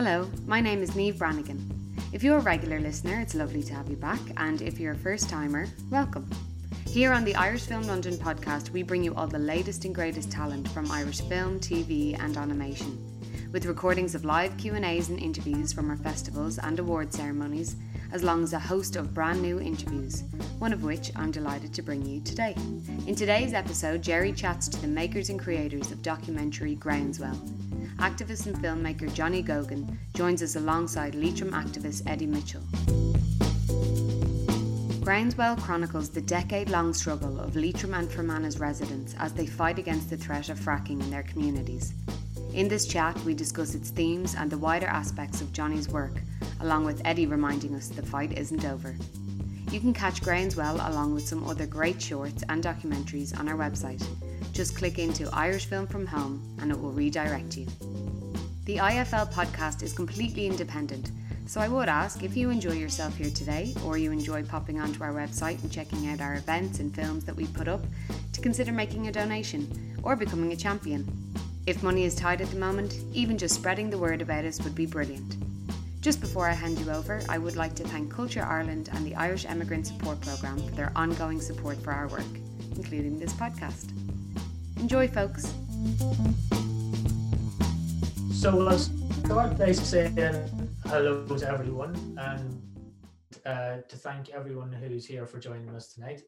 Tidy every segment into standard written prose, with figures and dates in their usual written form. Hello, my name is Niamh Brannigan. If you're a regular listener, it's lovely to have you back, and if you're a first-timer, welcome. Here on the Irish Film London podcast, we bring you all the latest and greatest talent from Irish film, TV and animation. With recordings of live Q&As and interviews from our festivals and award ceremonies, as long as a host of brand new interviews, one of which I'm delighted to bring you today. In today's episode, Jerry chats to the makers and creators of documentary Groundswell. Activist and filmmaker Johnny Gogan joins us alongside Leitrim activist Eddie Mitchell. Groundswell chronicles the decade-long struggle of Leitrim and Fermanagh's residents as they fight against the threat of fracking in their communities. In this chat, we discuss its themes and the wider aspects of Johnny's work, along with Eddie reminding us the fight isn't over. You can catch Groundswell along with some other great shorts and documentaries on our website. Just click into Irish Film From Home and it will redirect you. The IFL podcast is completely independent, so I would ask if you enjoy yourself here today or you enjoy popping onto our website and checking out our events and films that we put up to consider making a donation or becoming a champion. If money is tight at the moment, even just spreading the word about us would be brilliant. Just before I hand you over, I would like to thank Culture Ireland and the Irish Emigrant Support Programme for their ongoing support for our work, including this podcast. Enjoy, folks. So I'll start by saying hello to everyone and to thank everyone who's here for joining us tonight.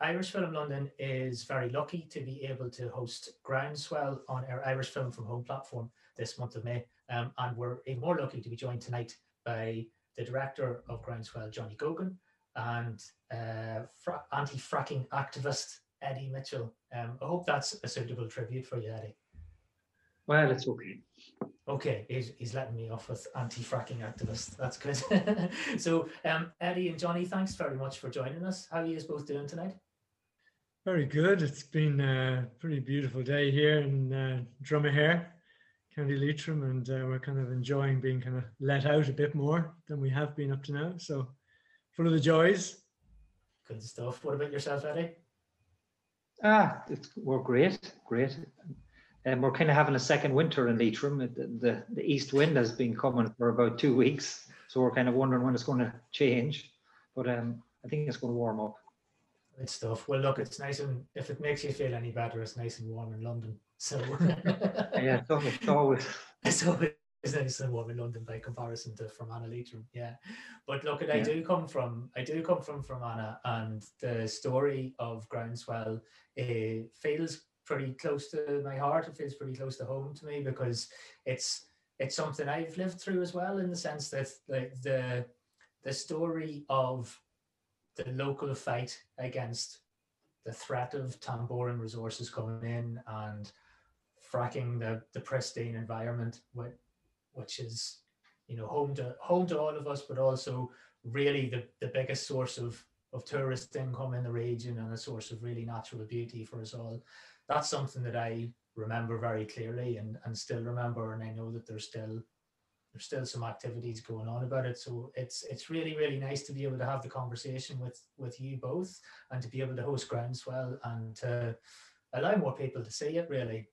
Irish Film London is very lucky to be able to host Groundswell on our Irish Film From Home platform this month of May. And we're even more lucky to be joined tonight by the director of Groundswell, Johnny Gogan, and anti-fracking activist, Eddie Mitchell. I hope that's a suitable tribute for you, Eddie. Well, it's okay. Okay, he's letting me off with anti-fracking activists. That's good. So, Eddie and Johnny, thanks very much for joining us. How are you both doing tonight? Very good. It's been a pretty beautiful day here in Drumahair, County Leitrim, and we're kind of enjoying being kind of let out a bit more than we have been up to now. So, full of the joys. Good stuff. What about yourself, Eddie? We're great. And we're kind of having a second winter in Leitrim. The east wind has been coming for about 2 weeks. So we're kind of wondering when it's going to change. But I think it's going to warm up. Good stuff. Well, look, it's nice. And if it makes you feel any better, it's nice and warm in London. So yeah, it's always nice and warm in London by comparison to Fermanagh Leitrim. Yeah. But look, yeah. I do come from Fermanagh, and the story of Groundswell feels pretty close to my heart. It feels pretty close to home to me because it's something I've lived through as well, in the sense that like the story of the local fight against the threat of Tamboran resources coming in and fracking the pristine environment, which is, you know, home to all of us, but also really the biggest source of tourist income in the region and a source of really natural beauty for us all. That's something that I remember very clearly and still remember, and I know that there's still some activities going on about it. So it's really, really nice to be able to have the conversation with you both and to be able to host Groundswell and to allow more people to see it, really.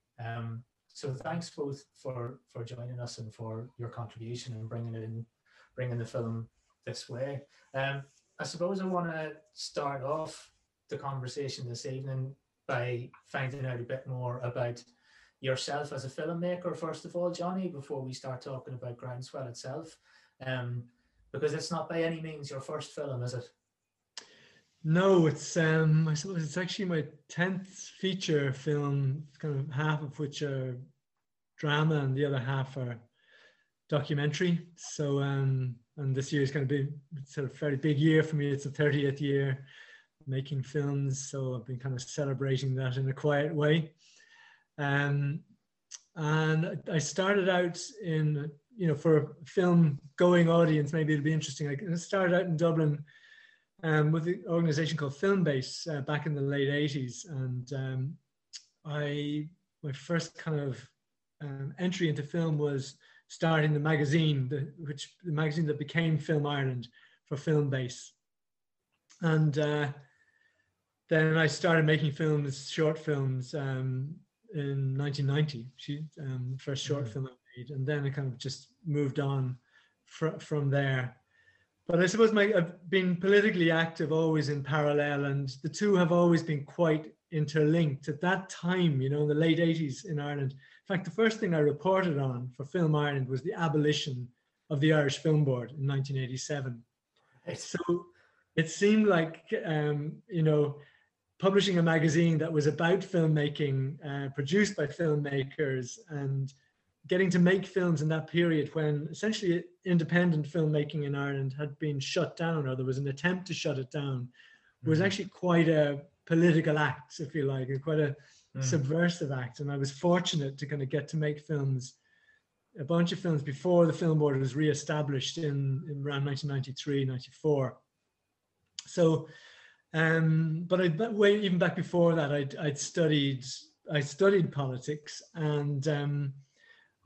So thanks both for joining us and for your contribution and bringing the film this way. I suppose I want to start off the conversation this evening by finding out a bit more about yourself as a filmmaker, first of all, Johnny, before we start talking about Groundswell itself, because it's not by any means your first film, is it? No, it's I suppose it's actually my 10th feature film, kind of half of which are drama and the other half are documentary. So and this year is going to be sort of a fairly big year for me. It's the 30th year making films, so I've been kind of celebrating that in a quiet way. And I started out in, you know, for a film going audience, maybe it'll be interesting. I started out in Dublin with an organization called Filmbase back in the late 80s, and my first kind of entry into film was starting the magazine, the magazine that became Film Ireland, for Filmbase. And then I started making films, short films, in 1990. The first short film I agreed. And then I kind of just moved on from there. But I suppose I've been politically active always in parallel, and the two have always been quite interlinked. At that time, in the late 80s in Ireland, in fact, the first thing I reported on for Film Ireland was the abolition of the Irish Film Board in 1987. So it seemed like, publishing a magazine that was about filmmaking, produced by filmmakers, and getting to make films in that period when essentially independent filmmaking in Ireland had been shut down, or there was an attempt to shut it down, was actually quite a political act, if you like, and quite a subversive act. And I was fortunate to kind of get to make films, a bunch of films, before the Film Board was re-established in around 1993, 94. So, but even back before that, I studied politics, and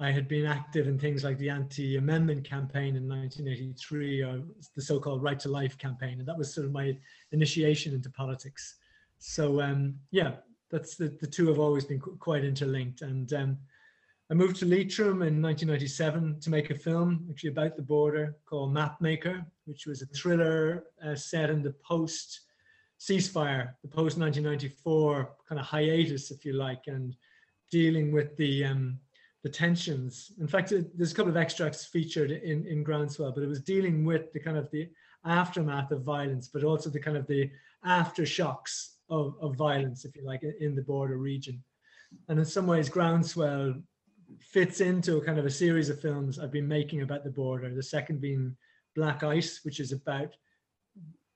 I had been active in things like the anti-amendment campaign in 1983, or the so-called Right to Life campaign, and that was sort of my initiation into politics. So yeah, that's the two have always been quite interlinked. And I moved to Leitrim in 1997 to make a film actually about the border called Mapmaker, which was a thriller set in the post-ceasefire, the post-1994 kind of hiatus, if you like, and dealing with the tensions. In fact, there's a couple of extracts featured in Groundswell, but it was dealing with the kind of the aftermath of violence, but also the kind of the aftershocks of violence, if you like, in the border region. And in some ways, Groundswell fits into a kind of a series of films I've been making about the border. The second being Black Ice, which is about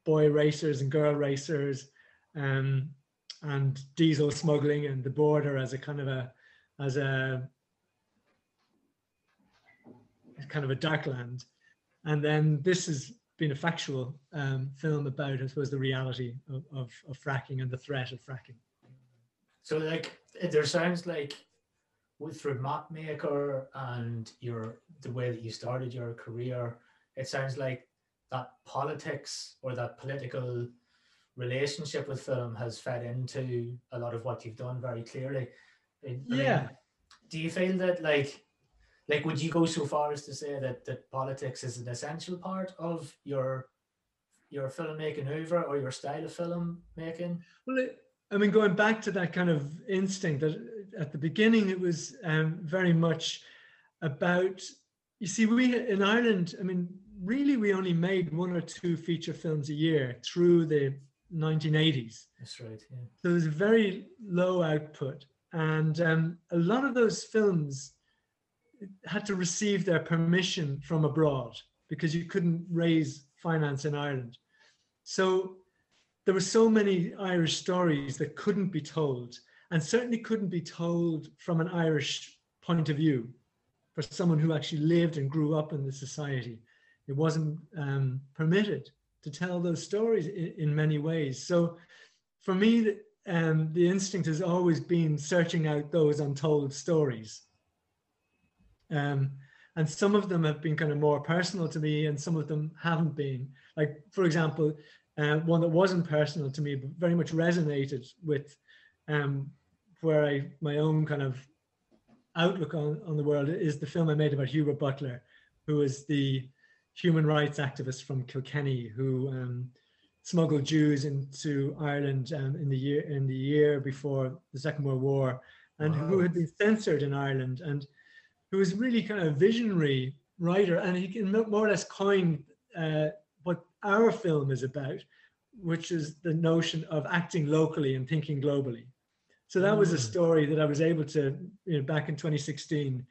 boy racers and girl racers, and diesel smuggling and the border as a kind of a dark land. And then this has been a factual film about, I suppose, the reality of fracking and the threat of fracking. So, there sounds like, through Mapmaker and the way that you started your career, it sounds like that politics, or that political relationship with film, has fed into a lot of what you've done very clearly. I mean, do you feel that like would you go so far as to say that politics is an essential part of your filmmaking over, or your style of filmmaking? Well, going back to that kind of instinct that at the beginning, it was very much about, we in Ireland, really we only made one or two feature films a year through the 1980s. That's right, yeah. So there's a very low output. And a lot of those films had to receive their permission from abroad, because you couldn't raise finance in Ireland. So there were so many Irish stories that couldn't be told, and certainly couldn't be told from an Irish point of view, for someone who actually lived and grew up in the society. It wasn't permitted to tell those stories in many ways. So for me, the instinct has always been searching out those untold stories. And some of them have been kind of more personal to me, and some of them haven't been. Like, for example, one that wasn't personal to me, but very much resonated with where my own kind of outlook on the world, is the film I made about Hubert Butler, who is the human rights activist from Kilkenny, who smuggled Jews into Ireland in the year before the Second World War, and who had been censored in Ireland, and who was really kind of a visionary writer. And he can more or less coined what our film is about, which is the notion of acting locally and thinking globally. So that was a story that I was able to, back in 2016,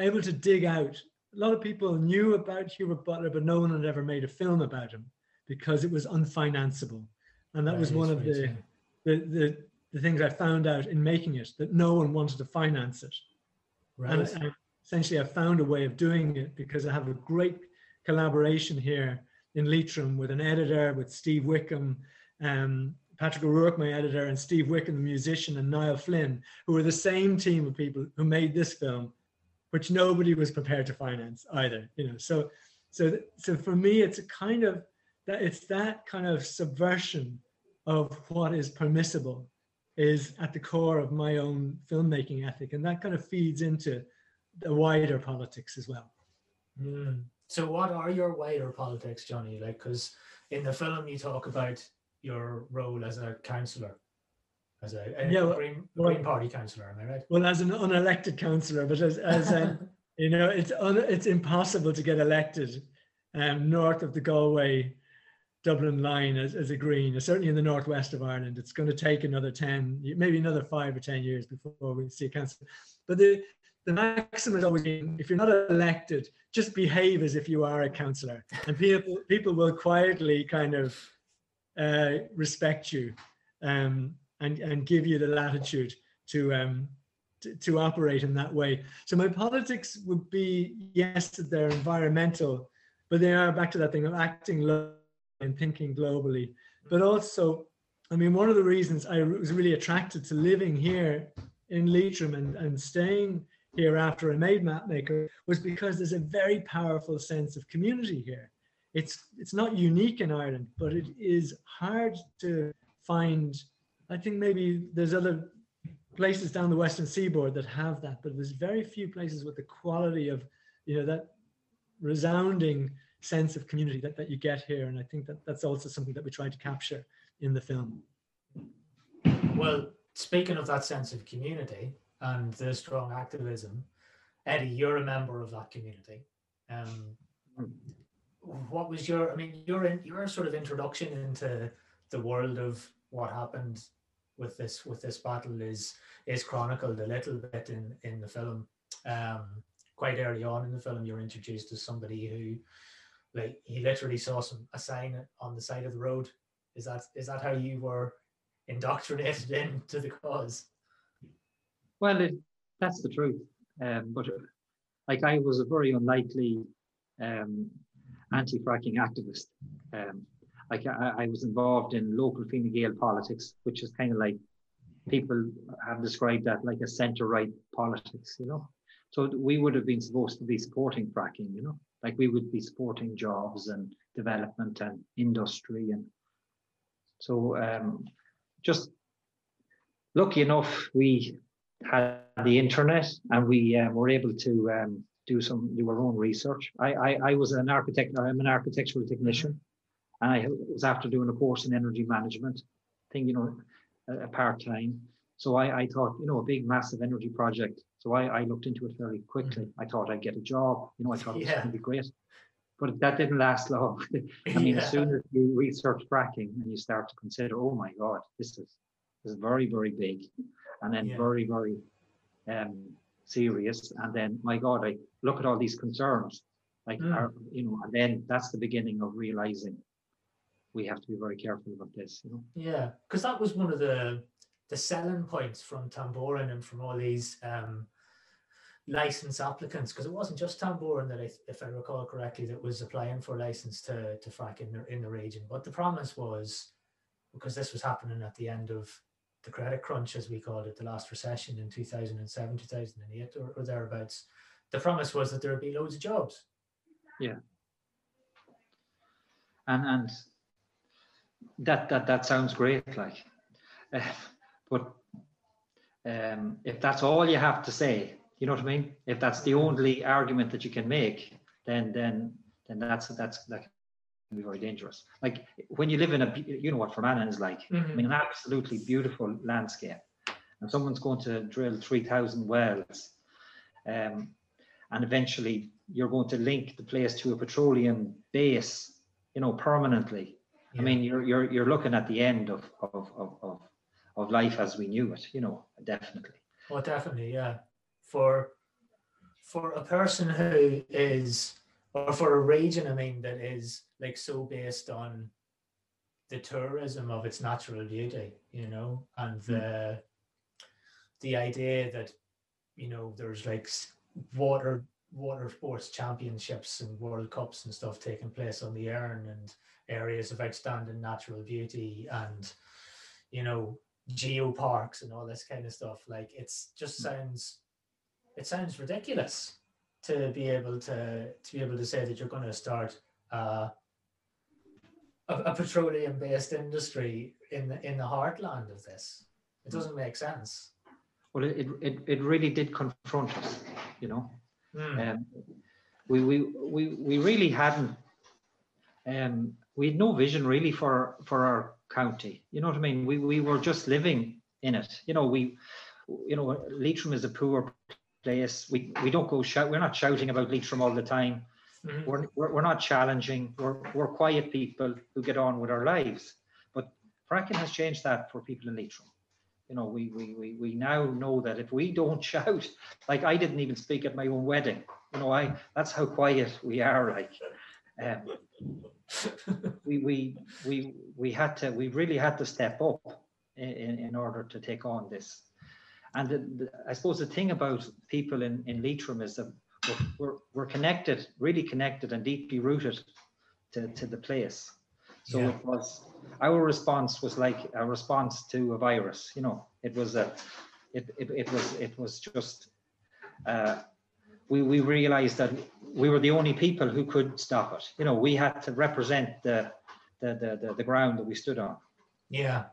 able to dig out. A lot of people knew about Hubert Butler, but no one had ever made a film about him because it was unfinanceable. And that was one of the things I found out in making it, that no one wanted to finance it. Right. And essentially I found a way of doing it, because I have a great collaboration here in Leitrim with an editor, with Steve Wickham, Patrick O'Rourke, my editor, and Steve Wickham, the musician, and Niall Flynn, who were the same team of people who made this film, which nobody was prepared to finance either. So for me, it's a kind of that kind of subversion of what is permissible is at the core of my own filmmaking ethic, and that kind of feeds into the wider politics as well. Mm. So what are your wider politics, Johnny? Like, because in the film you talk about your role as a councillor, as a Green Party councillor, am I right? Well, as an unelected councillor, but as you know, it's impossible to get elected north of the Galway-Dublin line as a Green, certainly in the northwest of Ireland. It's going to take another 10, maybe another 5 or 10 years before we see a councillor. But the maxim is always been, if you're not elected, just behave as if you are a councillor, and people will quietly kind of respect you and give you the latitude to operate in that way. So my politics would be, yes, they're environmental, but they are back to that thing of acting locally and thinking globally. But also, I mean, one of the reasons I was really attracted to living here in Leitrim and staying here after I made Mapmaker was because there's a very powerful sense of community here. It's not unique in Ireland, but it is hard to find. I think maybe there's other places down the Western Seaboard that have that, but there's very few places with the quality of, you know, that resounding sense of community that you get here. And I think that's also something that we tried to capture in the film. Well, speaking of that sense of community and the strong activism, Eddie, you're a member of that community. What was your, I mean, your sort of introduction into the world of what happened with this battle is chronicled a little bit in the film. Quite early on in the film, you're introduced as somebody who, like, he literally saw a sign on the side of the road. Is that how you were indoctrinated into the cause? Well, that's the truth. But like, I was a very unlikely anti-fracking activist. Like I was involved in local Fine Gael politics, which is kind of like, people have described that like a centre-right politics, you know. So we would have been supposed to be supporting fracking, you know, like we would be supporting jobs and development and industry. And so just lucky enough, we had the internet and we were able to do our own research. I was an architect, I'm an architectural technician. And I was after doing a course in energy management thing, you know, a part-time. So I thought, you know, a big, massive energy project. So I looked into it fairly quickly. Mm-hmm. I thought I'd get a job, you know, I thought it was going to be great. But that didn't last long. I mean, as soon as you research fracking and you start to consider, oh my God, this is very, very big. And then very, very serious. And then, my God, I look at all these concerns. Like, you know, and then that's the beginning of realizing we have to be very careful about this, you know. Yeah, because that was one of the selling points from Tamboran and from all these license applicants, because it wasn't just Tamboran that, if I recall correctly, that was applying for a license to frack in the region. But the promise was, because this was happening at the end of the credit crunch, as we called it, the last recession in 2007, 2008 or thereabouts, the promise was that there would be loads of jobs. Yeah. And that sounds great, like, but if that's all you have to say, you know what I mean, if that's the only argument that you can make, then that can be very dangerous. Like, when you live in you know what Fermanagh is like, I mean, an absolutely beautiful landscape, and someone's going to drill 3,000 wells, and eventually you're going to link the place to a petroleum base, you know, permanently. I mean, you're looking at the end of life as we knew it, you know, definitely. Well, definitely, yeah. For a person who is, or for a region, I mean, that is like so based on the tourism of its natural beauty, you know, and the idea that, you know, there's like water sports championships and World Cups and stuff taking place on the Erin, and areas of outstanding natural beauty, and, you know, geoparks and all this kind of stuff. Like, it's just sounds ridiculous to be able to say that you're going to start a petroleum based industry in the heartland of this. It doesn't make sense. Well, it really did confront us, you know. We really hadn't, we had no vision really for our county. You know what I mean? We were just living in it. You know, Leitrim is a poor place. We don't go shout. We're not shouting about Leitrim all the time. Mm-hmm. We're not challenging. We're quiet people who get on with our lives. But fracking has changed that for people in Leitrim. You know, we now know that if we don't shout, like I didn't even speak at my own wedding. You know, that's how quiet we are. Like, we really had to step up in order to take on this. And I suppose the thing about people in Leitrim is that we're connected, really connected and deeply rooted to the place. So yeah. It was, our response was like a response to a virus. You know, it was just, we realized that we were the only people who could stop it. You know, we had to represent the ground that we stood on. Yeah.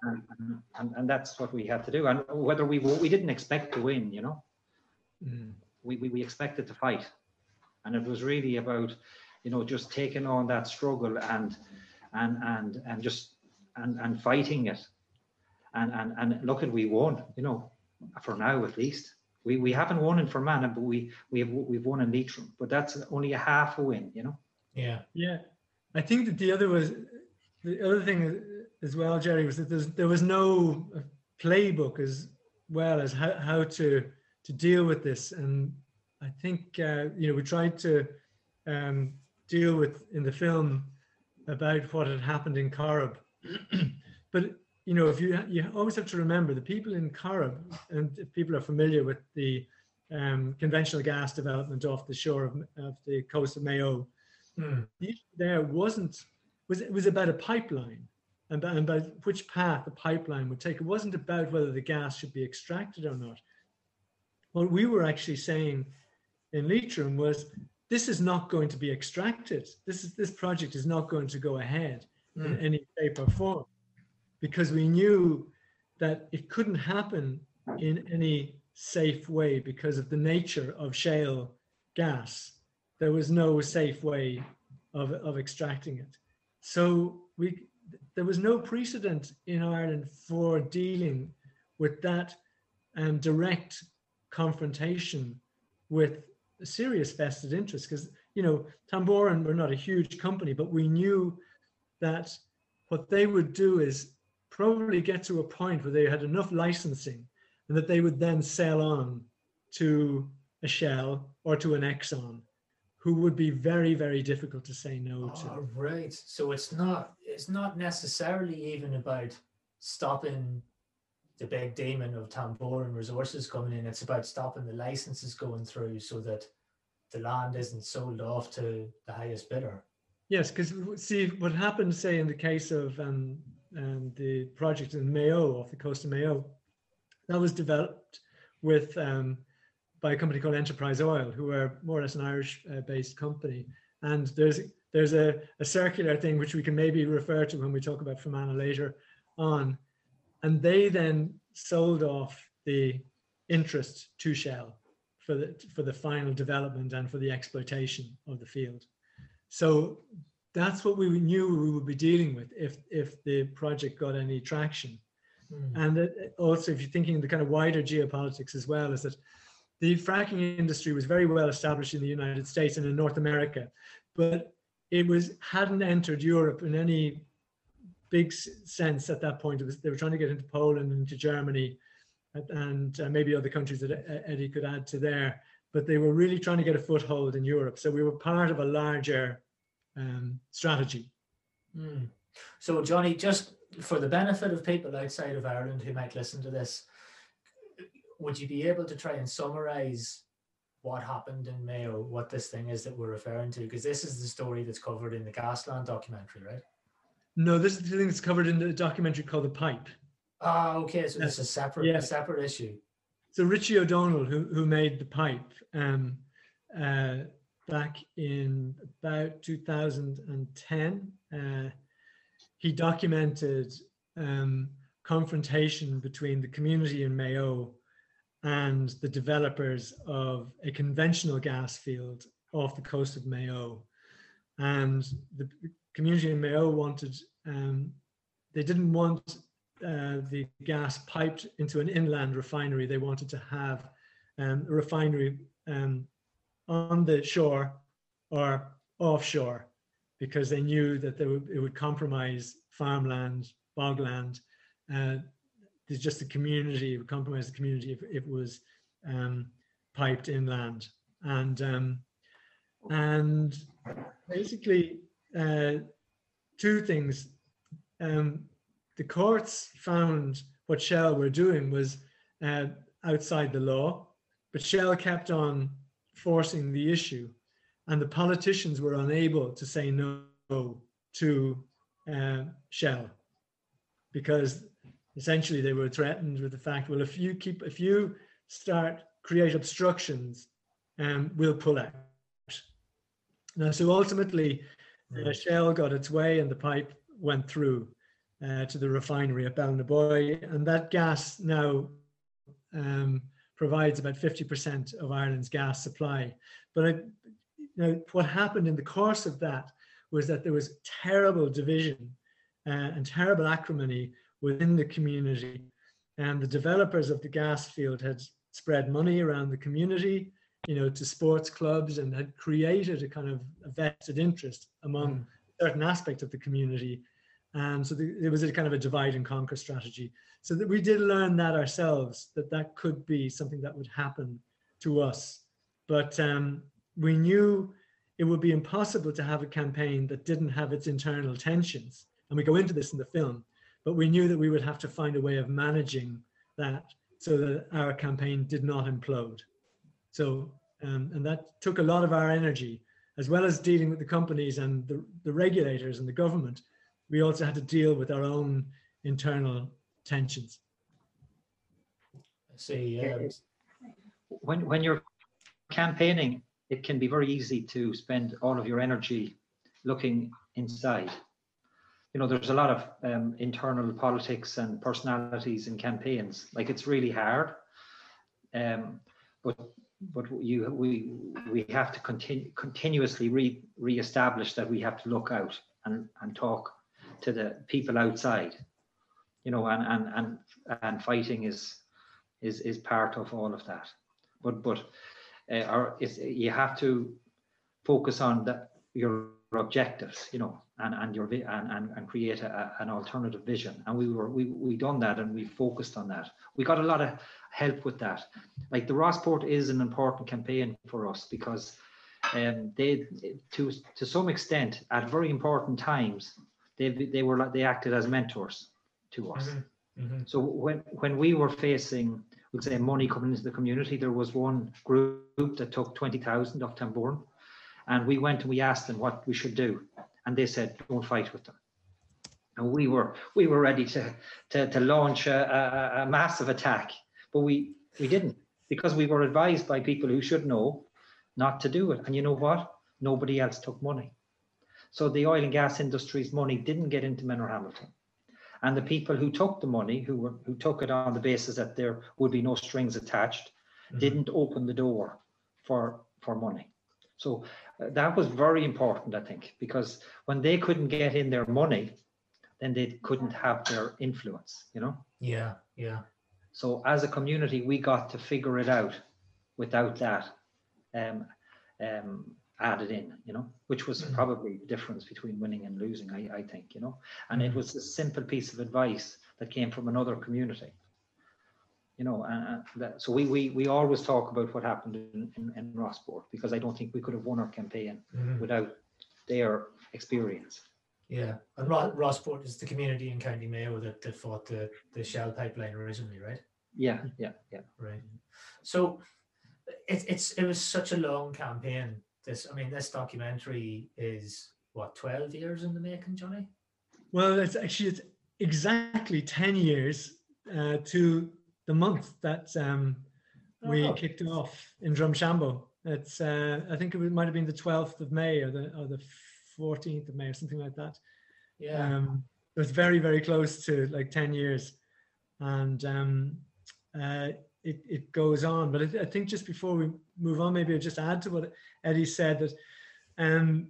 And that's what we had to do. And whether we didn't expect to win, you know, we expected to fight. And it was really about, you know, just taking on that struggle and fighting it. And look, we won, you know, for now at least. We haven't won in Fermanagh, but we've won in Leitrim. But that's only a half a win, you know. Yeah, yeah. I think that the other thing as well, Jerry, was that there was no playbook as well as how to deal with this. And I think you know, we tried to deal with in the film about what had happened in Corrib, but you know, if you always have to remember the people in Corrib, and if people are familiar with the conventional gas development off the shore of the coast of Mayo, the issue there was about a pipeline and about which path the pipeline would take. It wasn't about whether the gas should be extracted or not. What we were actually saying in Leitrim was, this is not going to be extracted. This project is not going to go ahead in any shape or form. Because we knew that it couldn't happen in any safe way because of the nature of shale gas. There was no safe way of extracting it. So there was no precedent in Ireland for dealing with that direct confrontation with serious vested interests. Because, you know, Tamboran were not a huge company, but we knew that what they would do is probably get to a point where they had enough licensing and that they would then sell on to a Shell or to an Exxon, who would be very, very difficult to say no to. All right. So it's not necessarily even about stopping the big demon of Tamboran resources coming in. It's about stopping the licenses going through so that the land isn't sold off to the highest bidder. Yes, because see what happened, say, in the case of the project in Mayo, off the coast of Mayo, that was developed with by a company called Enterprise Oil, who are more or less an Irish-based company. And there's a circular thing which we can maybe refer to when we talk about Fermanagh later on. And they then sold off the interest to Shell for the final development and for the exploitation of the field. So that's what we knew we would be dealing with if the project got any traction. And also, if you're thinking the kind of wider geopolitics as well, is that the fracking industry was very well established in the United States and in North America, but it hadn't entered Europe in any big sense at that point. They were trying to get into Poland, into Germany, and maybe other countries that Eddie could add to there, but they were really trying to get a foothold in Europe. So we were part of a larger strategy. So Johnny, just for the benefit of people outside of Ireland who might listen to this, would you be able to try and summarize what happened in Mayo, what this thing is that we're referring to? Because this is the story that's covered in the Gasland documentary, right? No, this is the thing that's covered in the documentary called The Pipe. Ah, okay, so that's, this is separate, yeah. A separate issue. So Richie O'Donnell, who made The Pipe, back in about 2010, he documented confrontation between the community in Mayo and the developers of a conventional gas field off the coast of Mayo. And the community in Mayo wanted, they didn't want the gas piped into an inland refinery. They wanted to have a refinery on the shore or offshore, because they knew that it would compromise farmland, bogland, just the community, it would compromise the community if it was piped inland. And basically two things. The courts found what Shell were doing was outside the law, but Shell kept on forcing the issue, and the politicians were unable to say no to Shell, because essentially they were threatened with the fact, well, if you create obstructions, we'll pull out. Now, so ultimately, Shell got its way and the pipe went through to the refinery at Balnaboy, and that gas now provides about 50% of Ireland's gas supply. But what happened in the course of that was that there was terrible division and terrible acrimony within the community, and the developers of the gas field had spread money around the community, to sports clubs, and had created a kind of vested interest among certain aspects of the community. And so it was a kind of a divide and conquer strategy. So that we did learn that ourselves, that could be something that would happen to us. But we knew it would be impossible to have a campaign that didn't have its internal tensions. And we go into this in the film, but we knew that we would have to find a way of managing that so that our campaign did not implode. So, and that took a lot of our energy, as well as dealing with the companies and the regulators and the government. We also had to deal with our own internal tensions. I see. When you're campaigning, it can be very easy to spend all of your energy looking inside. There's a lot of internal politics and personalities in campaigns. Like, it's really hard, but we have to continuously reestablish that we have to look out and talk to the people outside, and fighting is part of all of that. But you have to focus on your objectives, and create an alternative vision. And we done that, and we focused on that. We got a lot of help with that. Like, the Rossport is an important campaign for us, because they, to some extent, at very important times, they acted as mentors to us. So when we were facing, we'd say, money coming into the community, there was one group that took 20,000 off Tamboran, and we went and we asked them what we should do, and they said, don't fight with them. And we were ready to launch a massive attack, but we didn't, because we were advised by people who should know not to do it. And you know what? Nobody else took money. So the oil and gas industry's money didn't get into Menor Hamilton, and the people who took the money, who took it on the basis that there would be no strings attached, didn't open the door for money. So that was very important, I think, because when they couldn't get in their money, then they couldn't have their influence. Yeah, yeah. So as a community, we got to figure it out without that. Added in, which was probably the difference between winning and losing, I think, and it was a simple piece of advice that came from another community, so we always talk about what happened in Rossport, because I don't think we could have won our campaign without their experience. Yeah, and Rossport is the community in County Mayo that fought the Shell pipeline originally, right? Yeah, yeah, yeah. Right. So it was such a long campaign. This documentary is, what, 12 years in the making, Johnny? Well, it's exactly 10 years to the month that we kicked it off in Drumshambo. It's, I think it might have been the 12th of May or the 14th of May or something like that. Yeah. It was very, very close to like 10 years. And it goes on. But I think just before we move on, maybe I'll just add to what Eddie said, that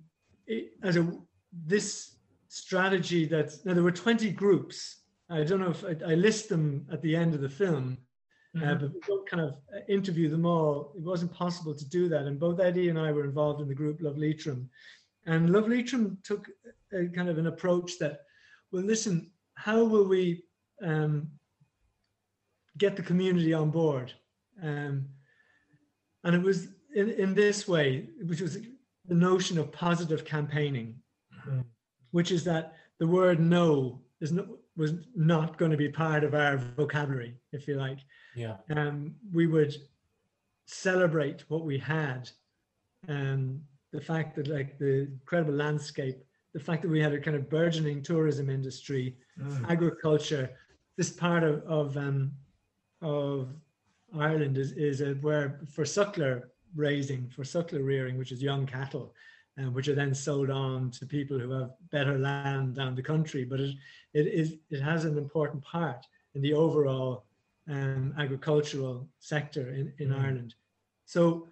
this strategy that, now there were 20 groups. I don't know if I list them at the end of the film, but we don't kind of interview them all. It wasn't possible to do that. And both Eddie and I were involved in the group Love Leitrim. And Love Leitrim took a kind of an approach that, well, listen, how will we get the community on board? And it was in this way, which was the notion of positive campaigning, which is that the word no is was not going to be part of our vocabulary, if you like. Yeah. We would celebrate what we had, the fact that, like, the incredible landscape, the fact that we had a kind of burgeoning tourism industry, agriculture. This part of Ireland is where for suckler rearing, which is young cattle, which are then sold on to people who have better land down the country. But it has an important part in the overall agricultural sector in Ireland. So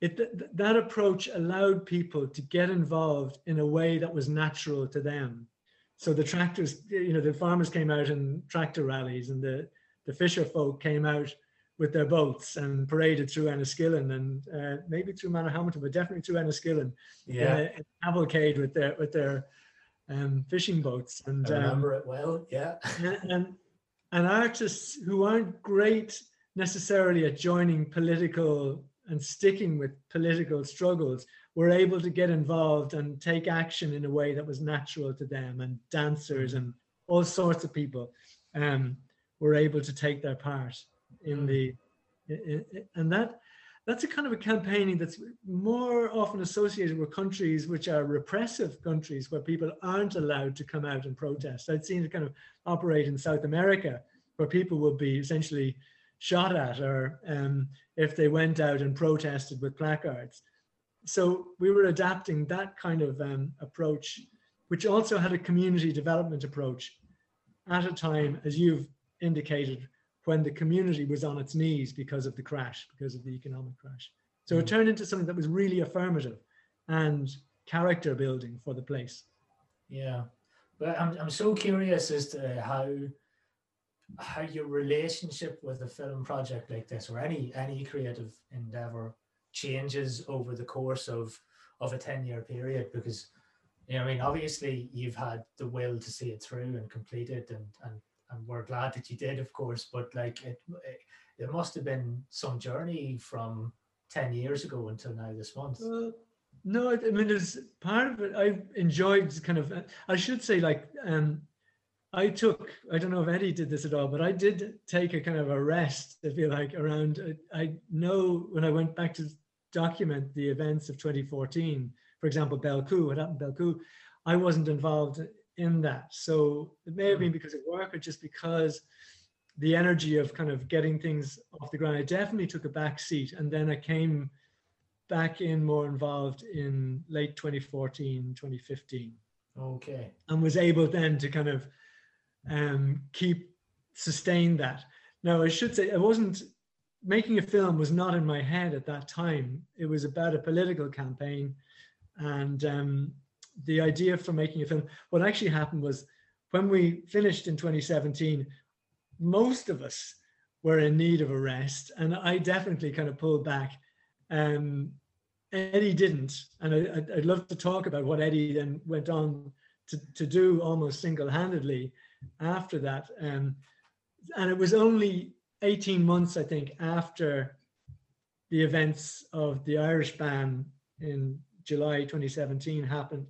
that approach allowed people to get involved in a way that was natural to them. So the tractors, the farmers came out in tractor rallies, and the fisher folk came out with their boats and paraded through Enniskillen, and maybe through Manor Hamilton, but definitely through Enniskillen. Yeah, in a cavalcade with their fishing boats. And I remember it well. Yeah, and artists who aren't great necessarily at joining political and sticking with political struggles were able to get involved and take action in a way that was natural to them. And dancers and all sorts of people were able to take their part. And that's a kind of a campaigning that's more often associated with countries which are repressive countries, where people aren't allowed to come out and protest. I'd seen it kind of operate in South America, where people would be essentially shot at, or if they went out and protested with placards. So we were adapting that kind of approach, which also had a community development approach at a time, as you've indicated, when the community was on its knees because of the crash, because of the economic crash. So it turned into something that was really affirmative and character building for the place. Yeah, but I'm so curious as to how your relationship with a film project like this, or any creative endeavor, changes over the course of a 10-year period, because, I mean, obviously you've had the will to see it through and complete it, and we're glad that you did, of course, but like it must have been some journey from 10 years ago until now this month. No, I mean, there's part of it I've enjoyed, kind of, I should say, like, I don't know if Eddie did this at all, but I did take a kind of a rest, if you like, around, I know when I went back to document the events of 2014, for example, Belcoo, what happened in Belcoo, I wasn't involved in that. So it may have been because of work, or just because the energy of kind of getting things off the ground, I definitely took a back seat. And then I came back in more involved in late 2014, 2015. Okay. And was able then to kind of sustain that. Now, I should say, making a film was not in my head at that time. It was about a political campaign, and the idea for making a film, what actually happened was, when we finished in 2017, most of us were in need of a rest, and I definitely kind of pulled back. Eddie didn't, and I'd love to talk about what Eddie then went on to do almost single-handedly after that. And it was only 18 months, I think, after the events of the Irish ban in July 2017 happened,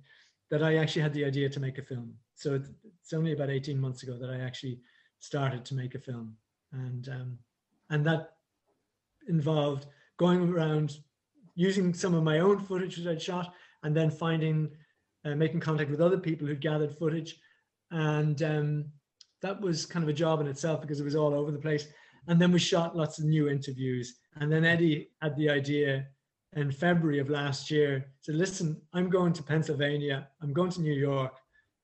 that I actually had the idea to make a film. So it's only about 18 months ago that I actually started to make a film. And that involved going around using some of my own footage that I'd shot, and then making contact with other people who'd gathered footage. And that was kind of a job in itself, because it was all over the place. And then we shot lots of new interviews. And then Eddie had the idea in February of last year, said, listen, I'm going to Pennsylvania, I'm going to New York,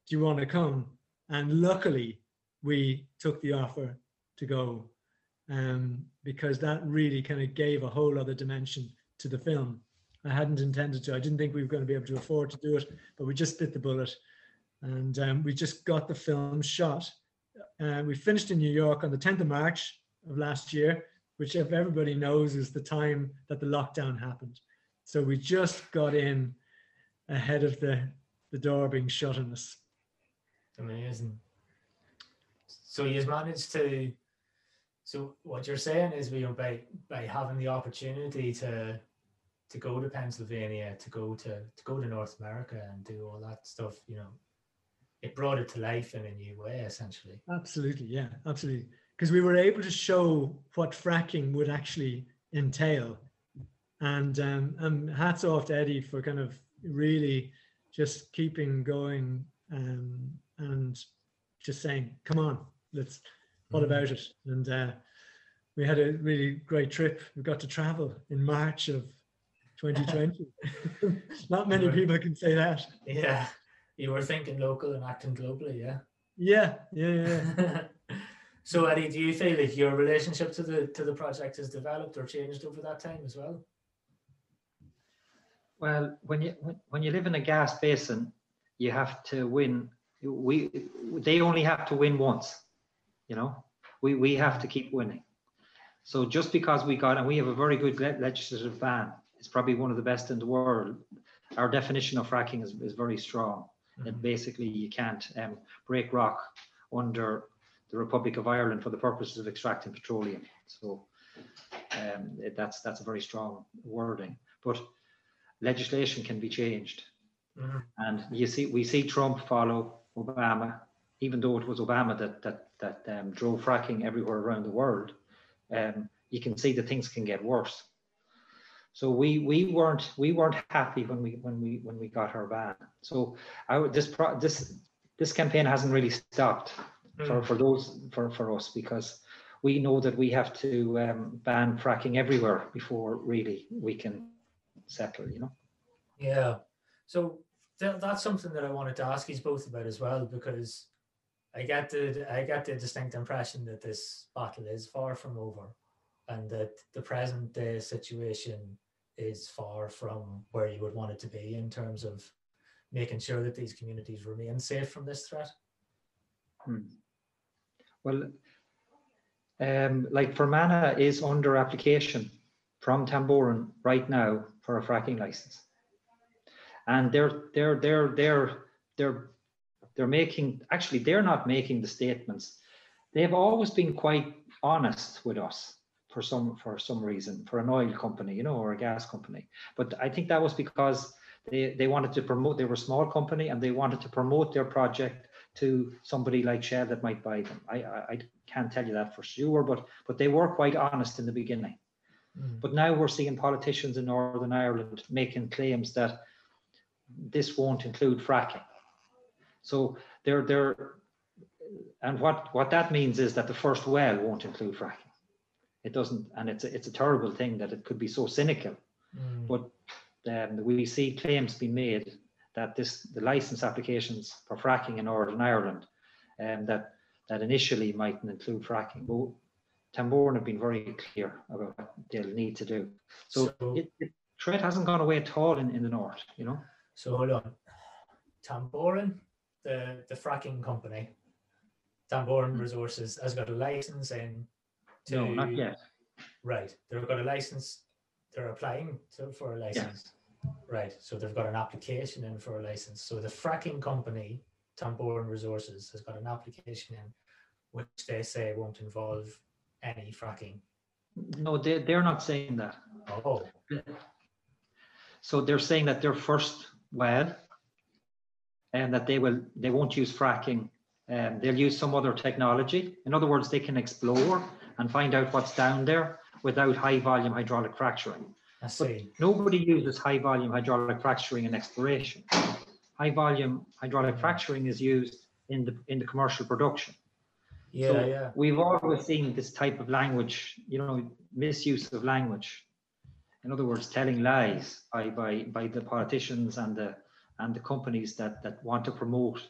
do you want to come? And luckily, we took the offer to go. because that really kind of gave a whole other dimension to the film. I hadn't intended to. I didn't think we were going to be able to afford to do it, but we just bit the bullet, and we just got the film shot. And we finished in New York on the 10th of March of last year, which, if everybody knows, is the time that the lockdown happened. So we just got in ahead of the door being shut on us. Amazing. So you've managed to, so what you're saying is, you know, by having the opportunity to go to Pennsylvania, to go to North America and do all that stuff, you know, it brought it to life in a new way, essentially. Absolutely, yeah, absolutely. Because we were able to show what fracking would actually entail. And hats off to Eddie for kind of really just keeping going and just saying, come on, let's, what about it? And we had a really great trip. We got to travel in March of 2020. Not many people can say that. Yeah. You were thinking local and acting globally, yeah? Yeah. So Eddie, do you feel that your relationship to the project has developed or changed over that time as well? Well, when you live in a gas basin, you have to win. They only have to win once, you know. We have to keep winning. So just because we have a very good legislative ban, it's probably one of the best in the world. Our definition of fracking is very strong. And basically you can't break rock under the Republic of Ireland for the purposes of extracting petroleum. So that's a very strong wording, but legislation can be changed. And we see Trump follow Obama, even though it was Obama that drove fracking everywhere around the world. You can see that things can get worse. So we weren't happy when we got our ban. So this campaign hasn't really stopped for us, because we know that we have to ban fracking everywhere before really we can settle, you know. Yeah. So that's something that I wanted to ask you both about as well, because I get the distinct impression that this battle is far from over, and that the present day situation is far from where you would want it to be in terms of making sure that these communities remain safe from this threat. Well, like Fermanagh is under application from Tamboran right now for a fracking license, and they're not making the statements. They've always been quite honest with us. For some reason, for an oil company, you know, or a gas company. But I think that was because they wanted to promote, they were a small company and they wanted to promote their project to somebody like Shell that might buy them. I can't tell you that for sure, but they were quite honest in the beginning. But now we're seeing politicians in Northern Ireland making claims that this won't include fracking. So and what that means is that the first well won't include fracking. It doesn't, and it's a terrible thing that it could be so cynical. But we see claims being made that the license applications for fracking in Northern Ireland, that initially mightn't include fracking. But Tamboran have been very clear about what they'll need to do. So the threat hasn't gone away at all in the north, you know. So hold on, Tamboran, the fracking company, Tamboran Resources has got a license in. No, not yet. Right, they've got a license. They're applying for a license. Yes. Right, so they've got an application in for a license. So the fracking company, Tamboran Resources, has got an application in, which they say won't involve any fracking. No, they're not saying that. Oh. So they're saying that their first well, and that they won't use fracking. They'll use some other technology. In other words, they can explore and find out what's down there without high volume hydraulic fracturing. I see. But nobody uses high volume hydraulic fracturing in exploration. High volume hydraulic fracturing is used in the commercial production. Yeah, so yeah. We've always seen this type of language, you know, misuse of language. In other words, telling lies by the politicians and the companies that want to promote.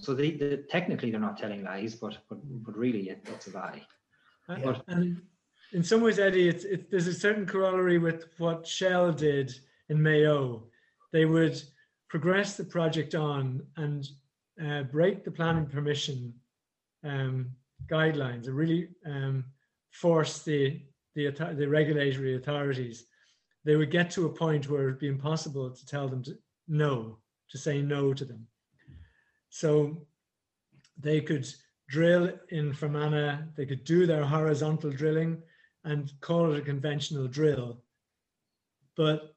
So technically they're not telling lies, but really it's a lie. Yeah. And in some ways, Eddie, there's a certain corollary with what Shell did in Mayo. They would progress the project on and break the planning permission guidelines and really force the regulatory authorities. They would get to a point where it would be impossible to tell them to say no to them. So they could drill in Fermanagh, they could do their horizontal drilling and call it a conventional drill. But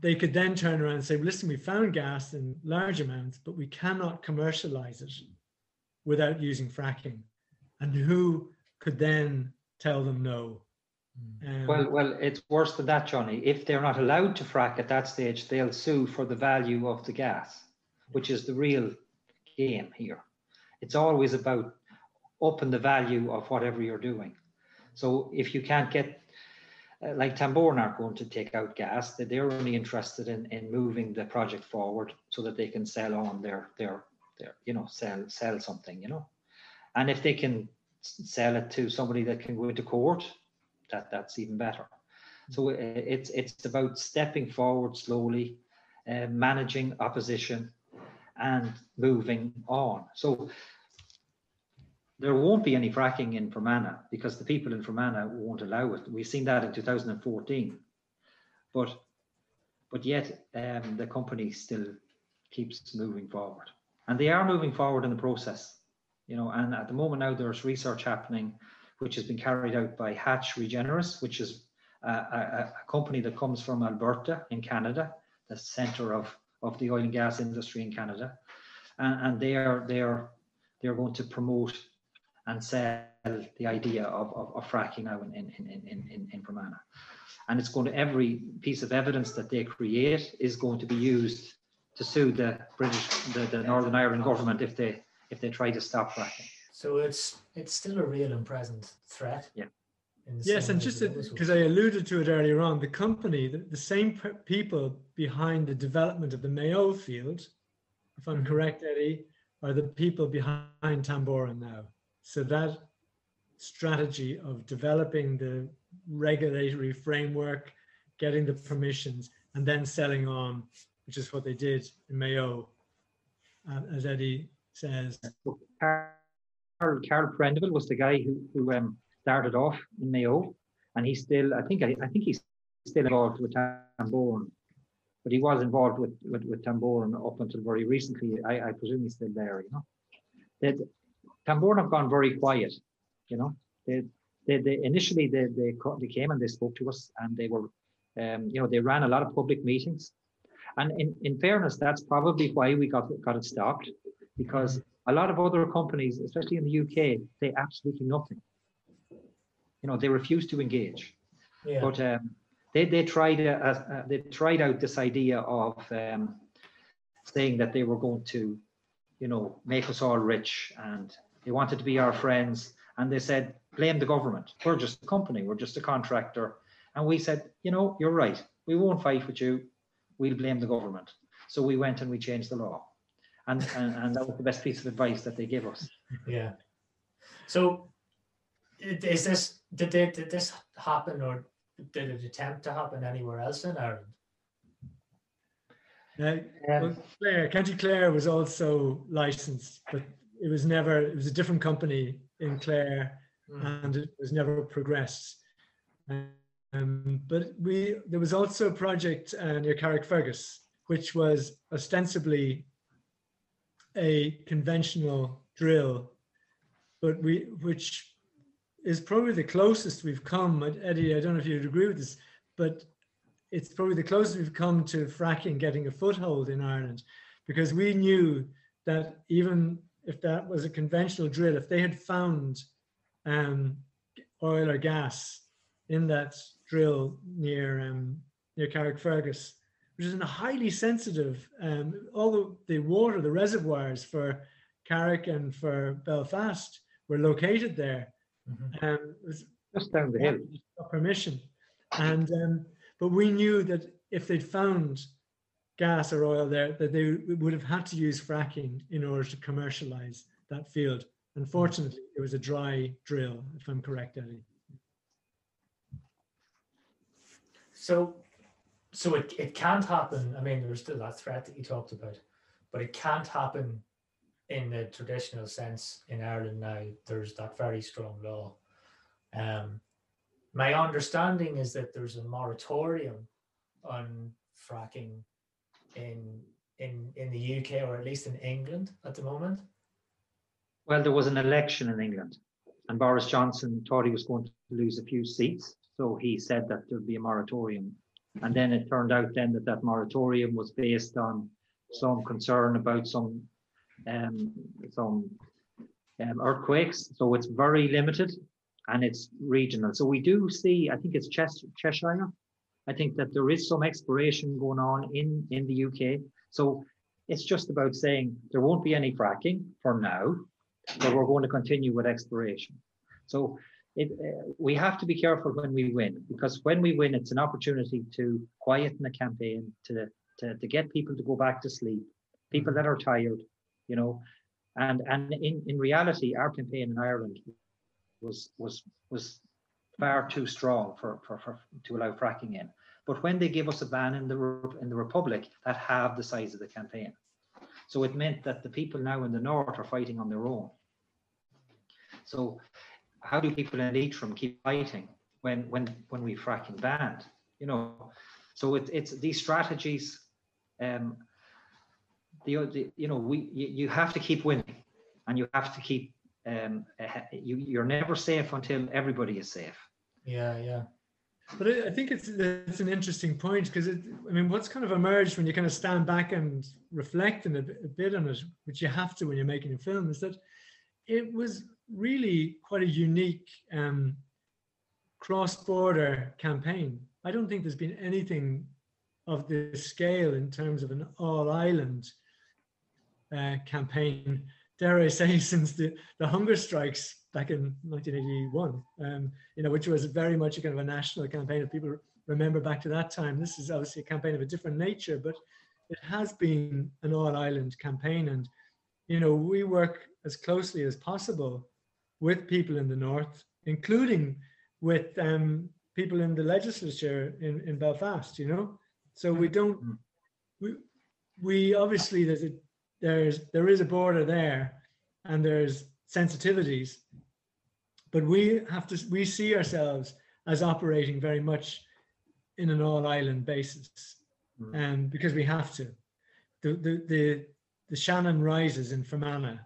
they could then turn around and say, listen, we found gas in large amounts, but we cannot commercialize it without using fracking. And who could then tell them no? Well, it's worse than that, Johnny. If they're not allowed to frack at that stage, they'll sue for the value of the gas, which is the real game here. It's always about upping the value of whatever you're doing. So if you can't get, like Tamboran aren't going to take out gas, they're only interested in moving the project forward so that they can sell on their sell something, And if they can sell it to somebody that can go into court, that's even better. So it's about stepping forward slowly, managing opposition, and moving on. So there won't be any fracking in Fermanagh because the people in Fermanagh won't allow it. We've seen that in 2014, but yet the company still keeps moving forward, and they are moving forward in the process, And at the moment now, there's research happening, which has been carried out by Hatch Regenerous, which is a company that comes from Alberta in Canada, the centre of the oil and gas industry in Canada, and they're going to promote and sell the idea of fracking now in Fermanagh. And it's going to, every piece of evidence that they create is going to be used to sue the British, the Northern Ireland government if they try to stop fracking. So it's still a real and present threat. Yeah. Yes, and just because I alluded to it earlier on, the company, the same people behind the development of the Mayo field, if I'm correct, Eddie, are the people behind Tamboran now. So that strategy of developing the regulatory framework, getting the permissions, and then selling on, which is what they did in Mayo, as Eddie says. Carl Prendeville was the guy who started off in Mayo, and he's still, I think he's still involved with Tamboran, but he was involved with Tamboran up until very recently. I presume he's still there, That Tamboran have gone very quiet, They initially they came and they spoke to us, and they were, they ran a lot of public meetings, and in fairness, that's probably why we got it stopped, because a lot of other companies, especially in the UK, say absolutely nothing. They refuse to engage. Yeah. But they tried out this idea of saying that they were going to, make us all rich, and they wanted to be our friends. And they said, blame the government. We're just a company. We're just a contractor. And we said, you're right. We won't fight with you. We'll blame the government. So we went and we changed the law. And that was the best piece of advice that they gave us. Yeah. So. Did this happen, or did it attempt to happen anywhere else in Ireland? County Clare was also licensed, but it was a different company in Clare, and it was never progressed. But there was also a project near Carrickfergus, which was ostensibly a conventional drill, which is probably the closest we've come, Eddie, I don't know if you'd agree with this, but it's probably the closest we've come to fracking getting a foothold in Ireland, because we knew that even if that was a conventional drill, if they had found oil or gas in that drill near Carrickfergus, which is a highly sensitive, all the water, the reservoirs for Carrick and for Belfast were located there. It was just down the hill. Permission, and but we knew that if they'd found gas or oil there, that they would have had to use fracking in order to commercialize that field, Unfortunately, it was a dry drill, if I'm correct, Eddie. So it can't happen. I mean, there's still that threat that you talked about, but it can't happen in the traditional sense in Ireland now. There's that very strong law. My understanding is that there's a moratorium on fracking in the UK, or at least in England at the moment. Well, there was an election in England, and Boris Johnson thought he was going to lose a few seats, so he said that there'd be a moratorium. And then it turned out then that that moratorium was based on some concern about some earthquakes. So it's very limited, and it's regional. So we do see, I think it's Cheshire, I think that there is some exploration going on in the UK. So it's just about saying there won't be any fracking for now, but we're going to continue with exploration. So we have to be careful when we win, because when we win, it's an opportunity to quieten the campaign, to get people to go back to sleep, people that are tired, you know. And in reality, our campaign in Ireland was far too strong for to allow fracking in. But when they give us a ban in the Republic, that halved the size of the campaign. So it meant that the people now in the north are fighting on their own. So how do people in Leitrim keep fighting when we fracking banned? You know, so it's these strategies. You have to keep winning, and you have to keep. You're never safe until everybody is safe. Yeah. But I think it's an interesting point, because what's kind of emerged when you kind of stand back and reflect in a bit on it, which you have to when you're making a film, is that it was really quite a unique cross-border campaign. I don't think there's been anything of this scale in terms of an all-Ireland campaign, dare I say, since the hunger strikes back in 1981, which was very much a kind of a national campaign. If people remember back to that time, this is obviously a campaign of a different nature, but it has been an all-Ireland campaign. And, you know, we work as closely as possible with people in the north, including with people in the legislature in Belfast, you know? So we obviously, there is a border there, and there's sensitivities, but we see ourselves as operating very much in an all-Ireland basis, and because we have to. The Shannon rises in Fermanagh.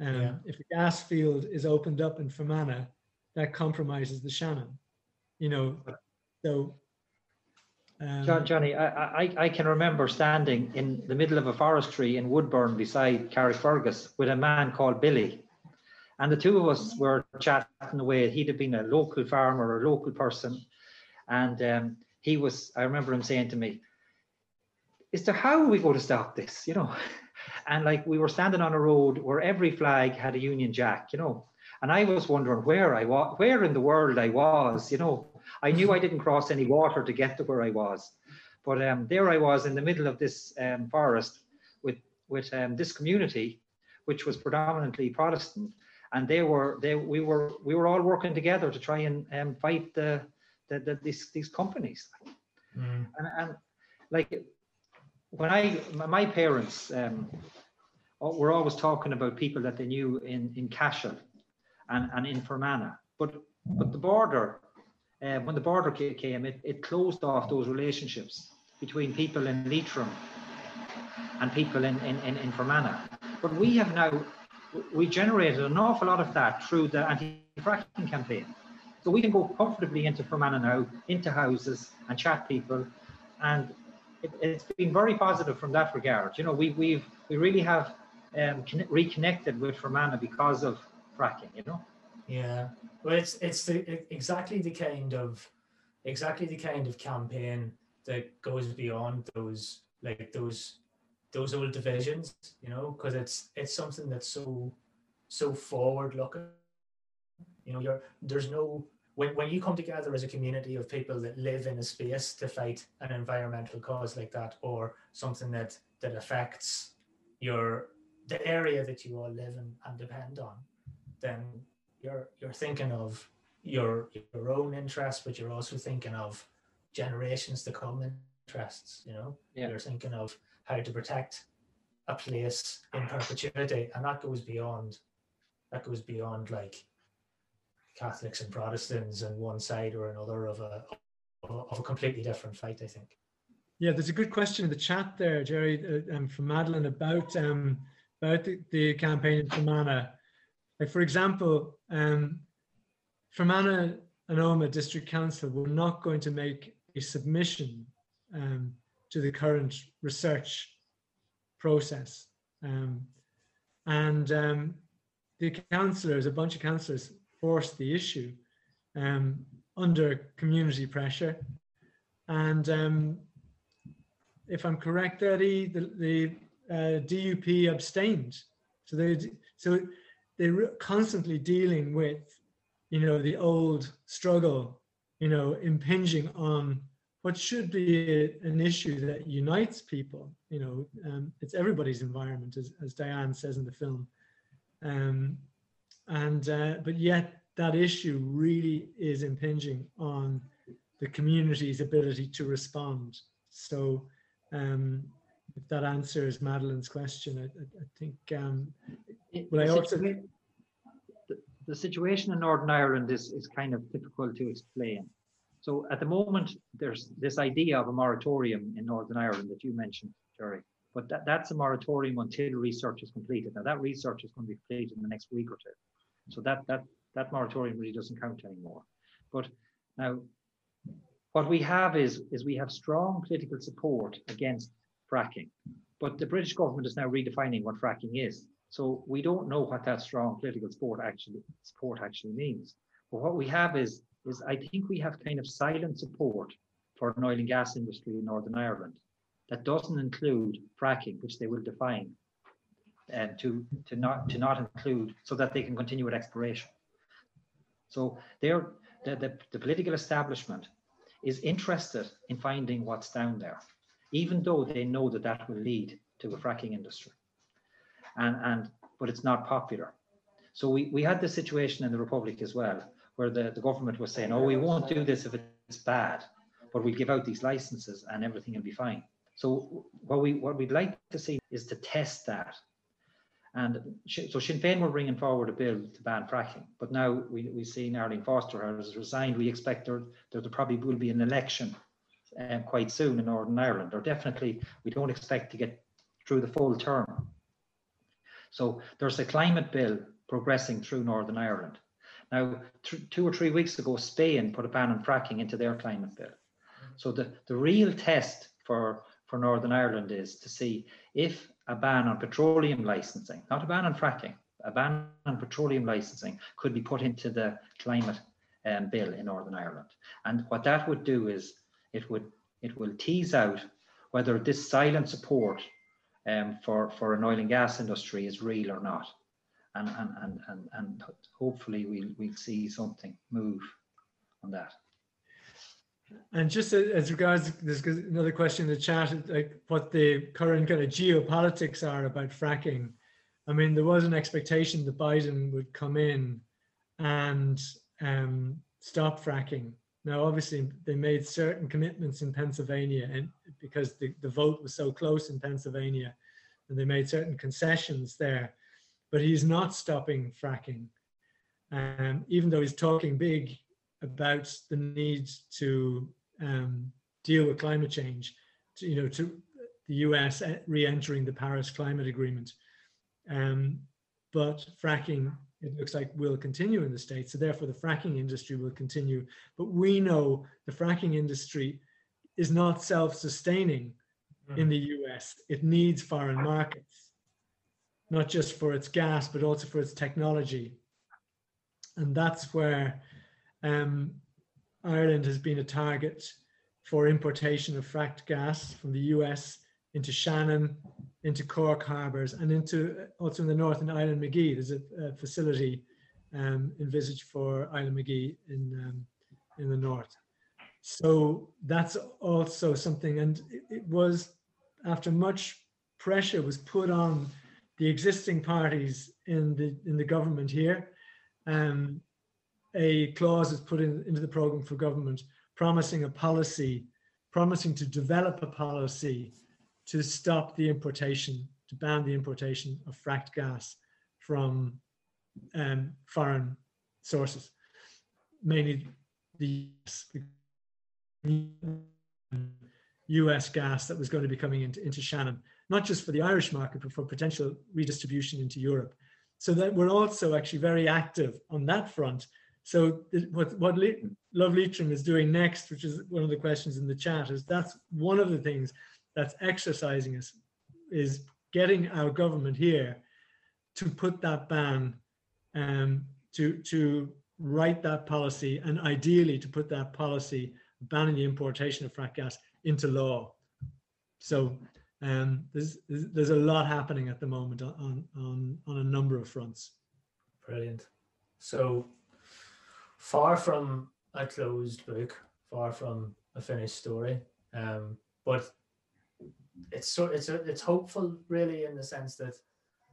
If the gas field is opened up in Fermanagh, that compromises the Shannon. You know, so. Johnny, I can remember standing in the middle of a forestry in Woodburn beside Carrickfergus with a man called Billy, and the two of us were chatting away. He'd have been a local farmer, a local person, and he was. I remember him saying to me, "Is there how are we going to stop this?" You know, and like we were standing on a road where every flag had a Union Jack, you know, and I was wondering where in the world I was, you know. I knew I didn't cross any water to get to where I was, but there I was in the middle of this forest with this community, which was predominantly Protestant, and we were all working together to try and fight these companies. And like when my parents were always talking about people that they knew in Cashel and in Fermanagh, but the border. When the border came, it closed off those relationships between people in Leitrim and people in Fermanagh. But we have now, we generated an awful lot of that through the anti-fracking campaign. So we can go comfortably into Fermanagh now, into houses and chat people. And it's been very positive from that regard. You know, we really have reconnected with Fermanagh because of fracking, you know. Yeah, well, it's exactly the kind of campaign that goes beyond those old divisions, you know, because it's something that's so forward looking. You know, when you come together as a community of people that live in a space to fight an environmental cause like that, or something that affects the area that you all live in and depend on. then you're thinking of your own interests, but you're also thinking of generations to come interests, you know? Yeah. You're thinking of how to protect a place in perpetuity, and that goes beyond like Catholics and Protestants and one side or another of a completely different fight, I think. Yeah, there's a good question in the chat there, Jerry, from Madeline about the campaign in Fermanagh. Like, for example, Fermanagh and Omagh District Council were not going to make a submission to the current research process. The councillors, a bunch of councillors, forced the issue under community pressure. And if I'm correct, Eddie, the DUP abstained. So they were constantly dealing with, you know, the old struggle, you know, impinging on what should be an issue that unites people. You know, it's everybody's environment, as Diane says in the film. But yet that issue really is impinging on the community's ability to respond. So if that answers Madeline's question, I think. The situation in Northern Ireland is kind of difficult to explain. So at the moment, there's this idea of a moratorium in Northern Ireland that you mentioned, Jerry. But that's a moratorium until research is completed. Now that research is going to be completed in the next week or two. So that moratorium really doesn't count anymore. But now what we have is we have strong political support against fracking, but the British government is now redefining what fracking is. So we don't know what that strong political support actually means. But what we have is I think we have kind of silent support for an oil and gas industry in Northern Ireland that doesn't include fracking, which they will define and to not include, so that they can continue with exploration. So the political establishment is interested in finding what's down there, even though they know that will lead to a fracking industry, but it's not popular. So we had this situation in the Republic as well, where the government was saying, oh, we won't do this if it's bad, but we'll give out these licenses and everything will be fine. So what we'd like to see is to test that. And so Sinn Féin were bringing forward a bill to ban fracking, but now we see Arlene Foster has resigned. We expect there probably will be an election quite soon in Northern Ireland, or definitely we don't expect to get through the full term. So there's a climate bill progressing through Northern Ireland. Now, 2 or 3 weeks ago, Spain put a ban on fracking into their climate bill. So the real test for Northern Ireland is to see if a ban on petroleum licensing, not a ban on fracking, a ban on petroleum licensing could be put into the climate bill in Northern Ireland. And what that would do is it will tease out whether this silent support for an oil and gas industry is real or not. And hopefully we'll see something move on that. And just as regards, there's another question in the chat, like what the current kind of geopolitics are about fracking. I mean, there was an expectation that Biden would come in and stop fracking. Now, obviously, they made certain commitments in Pennsylvania, and because the vote was so close in Pennsylvania, and they made certain concessions there. But he's not stopping fracking, even though he's talking big about the need to deal with climate change, to the US re-entering the Paris Climate Agreement. But fracking, it looks like, will continue in the States. So therefore the fracking industry will continue. But we know the fracking industry is not self-sustaining in the US. It needs foreign markets, not just for its gas, but also for its technology. And that's where Ireland has been a target for importation of fracked gas from the US into Shannon, into Cork harbours, and into also in the north in Island Magee. There's a facility envisaged for Island Magee in the north. So that's also something, and it was after much pressure was put on the existing parties in the government here a clause is put in, into the programme for government promising a policy, promising to develop a policy to stop the importation, to ban the importation of fracked gas from foreign sources, mainly the US gas that was going to be coming into Shannon, not just for the Irish market, but for potential redistribution into Europe. So that we're also actually very active on that front. So what Love Leitrim is doing next, which is one of the questions in the chat, is that's one of the things that's exercising us, is getting our government here to put that ban, to write that policy, and ideally to put that policy banning the importation of fracked gas into law. So there's a lot happening at the moment on a number of fronts. Brilliant. So far from a closed book, far from a finished story, but it's hopeful, really, in the sense that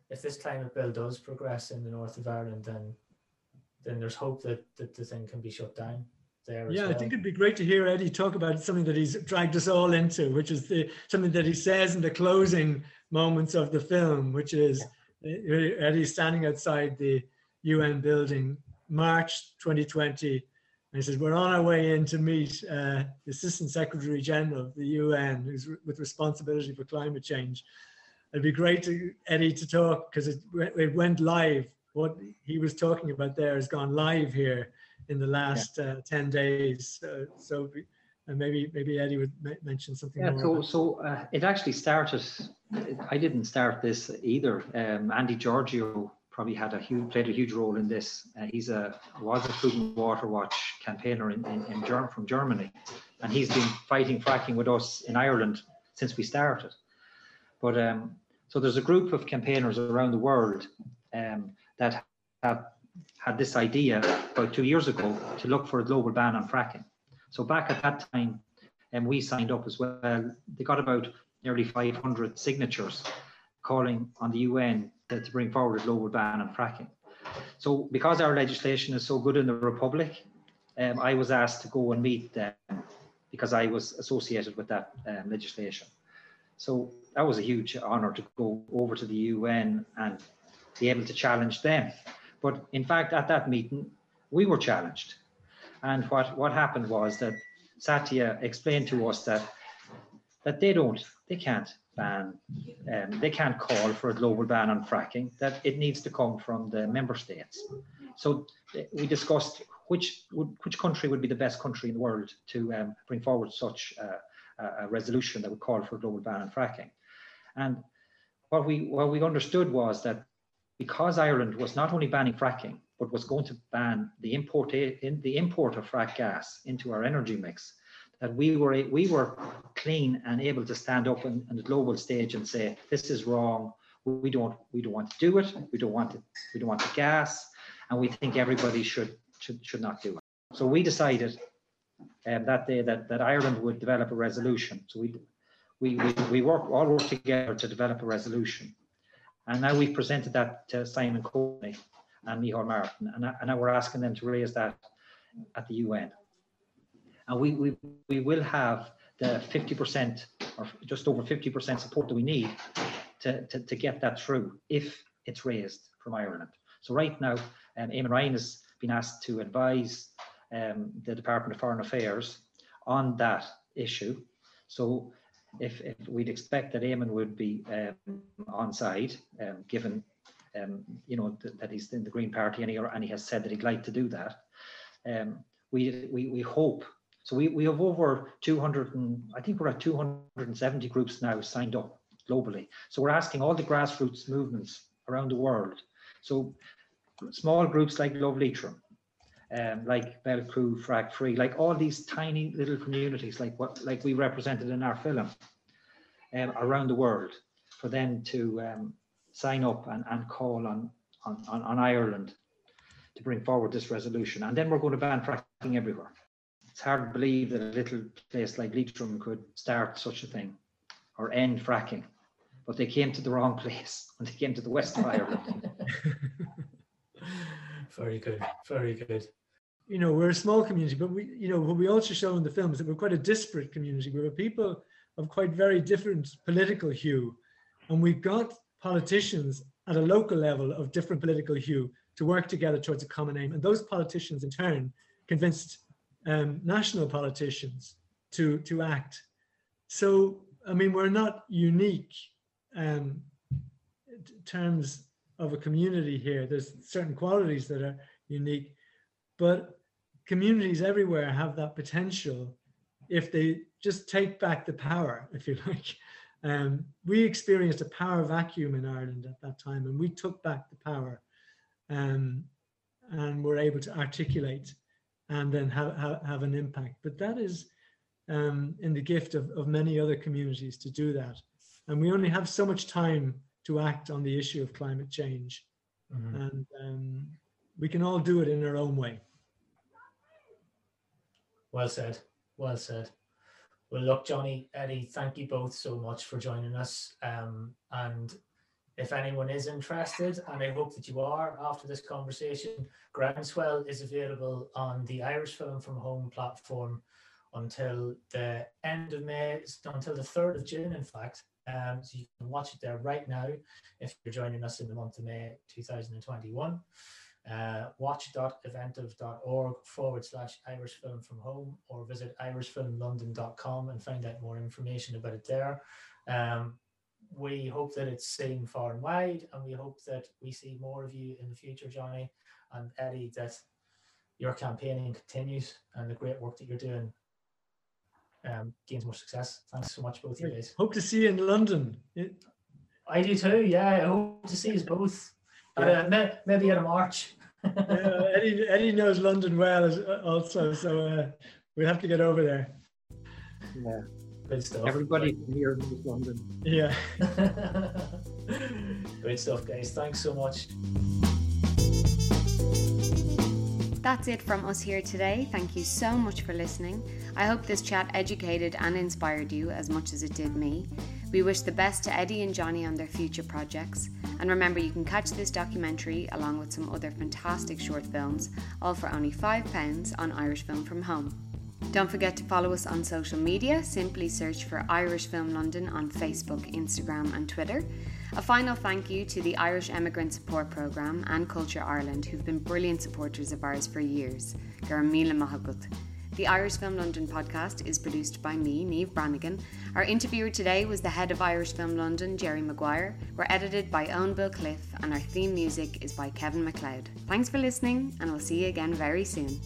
if this climate bill does progress in the north of Ireland, then there's hope that the thing can be shut down there. Yeah, as well. I think it'd be great to hear Eddie talk about something that he's dragged us all into, which is something that he says in the closing moments of the film, which is Eddie standing outside the UN building, March 2020, and he says, "We're on our way in to meet the Assistant Secretary General of the UN, who's with responsibility for climate change." It'd be great to Eddie to talk, because it went live. What he was talking about there has gone live here in the last 10 days. So maybe Eddie would mention something. Yeah, more so it actually started. I didn't start this either. Andy Giorgio probably played a huge role in this. He's was a Food and Water Watch campaigner from Germany, and he's been fighting fracking with us in Ireland since we started. But so there's a group of campaigners around the world that had this idea about 2 years ago to look for a global ban on fracking. So back at that time, we signed up as well. They got about nearly 500 signatures calling on the UN to bring forward a global ban on fracking. So because our legislation is so good in the Republic, I was asked to go and meet them because I was associated with that legislation. So that was a huge honor to go over to the UN and be able to challenge them. But in fact, at that meeting, we were challenged. And what happened was that Satya explained to us that they can't ban, they can't call for a global ban on fracking, that it needs to come from the member states. So we discussed which country would be the best country in the world to bring forward such a resolution that would call for a global ban on fracking. And what we understood was that because Ireland was not only banning fracking, but was going to ban the import of fracked gas into our energy mix, that we were clean and able to stand up on the global stage and say, this is wrong. We don't want to do it. We don't want the gas, and we think everybody should not do it. So we decided that day that Ireland would develop a resolution. So we all worked together to develop a resolution. And now we've presented that to Simon Coveney and Micheál Martin, and now we're asking them to raise that at the UN. And we will have the 50% or just over 50% support that we need to get that through if it's raised from Ireland. So right now, Eamon Ryan has been asked to advise the Department of Foreign Affairs on that issue. So if we'd expect that Eamon would be on side, given that he's in the Green Party and he has said that he'd like to do that. We hope. So we have over 200, and I think we're at 270 groups now signed up globally. So we're asking all the grassroots movements around the world. So small groups like Love Leitrim, like Belcoo, Frack Free, like all these tiny little communities, like we represented in our film, around the world, for them to sign up and call on Ireland to bring forward this resolution. And then we're going to ban fracking everywhere. It's hard to believe that a little place like Leitrim could start such a thing or end fracking, but they came to the wrong place when they came to the west of Ireland. Very good, very good. You know, we're a small community, but we, you know, what we also show in the film is that we're quite a disparate community. We're people of quite very different political hue, and we've got politicians at a local level of different political hue to work together towards a common aim. And those politicians in turn convinced national politicians to act. So, I mean, we're not unique in terms of a community here. There's certain qualities that are unique, but communities everywhere have that potential if they just take back the power, if you like. We experienced a power vacuum in Ireland at that time, and we took back the power and were able to articulate and then have an impact. But that is in the gift of many other communities to do that. And we only have so much time to act on the issue of climate change. Mm-hmm. And we can all do it in our own way. Well said, well said. Well, look, Johnny, Eddie, thank you both so much for joining us. And if anyone is interested, and I hope that you are after this conversation, Groundswell is available on the Irish Film from Home platform until the end of May, until the 3rd of June, in fact. So you can watch it there right now if you're joining us in the month of May 2021. watch.eventive.org/Irish Film From Home, or visit irishfilmlondon.com and find out more information about it there. We hope that it's seen far and wide, and we hope that we see more of you in the future, Johnny and Eddie, that your campaigning continues and the great work that you're doing gains more success. Thanks so much, both of you guys. Hope to see you in London. I do too, yeah. I hope to see us both. Maybe in March. Yeah, Eddie knows London well also, so we have to get over there. Yeah, good stuff. Everybody from here knows London. Yeah. Great stuff, guys. Thanks so much. That's it from us here today. Thank you so much for listening. I hope this chat educated and inspired you as much as it did me. We wish the best to Eddie and Johnny on their future projects. And remember, you can catch this documentary along with some other fantastic short films, all for only £5 on Irish Film From Home. Don't forget to follow us on social media. Simply search for Irish Film London on Facebook, Instagram and Twitter. A final thank you to the Irish Emigrant Support Programme and Culture Ireland, who've been brilliant supporters of ours for years. The Irish Film London podcast is produced by me, Niamh Brannigan. Our interviewer today was the head of Irish Film London, Jerry Maguire. We're edited by Owen Bill Cliff, and our theme music is by Kevin MacLeod. Thanks for listening, and we'll see you again very soon.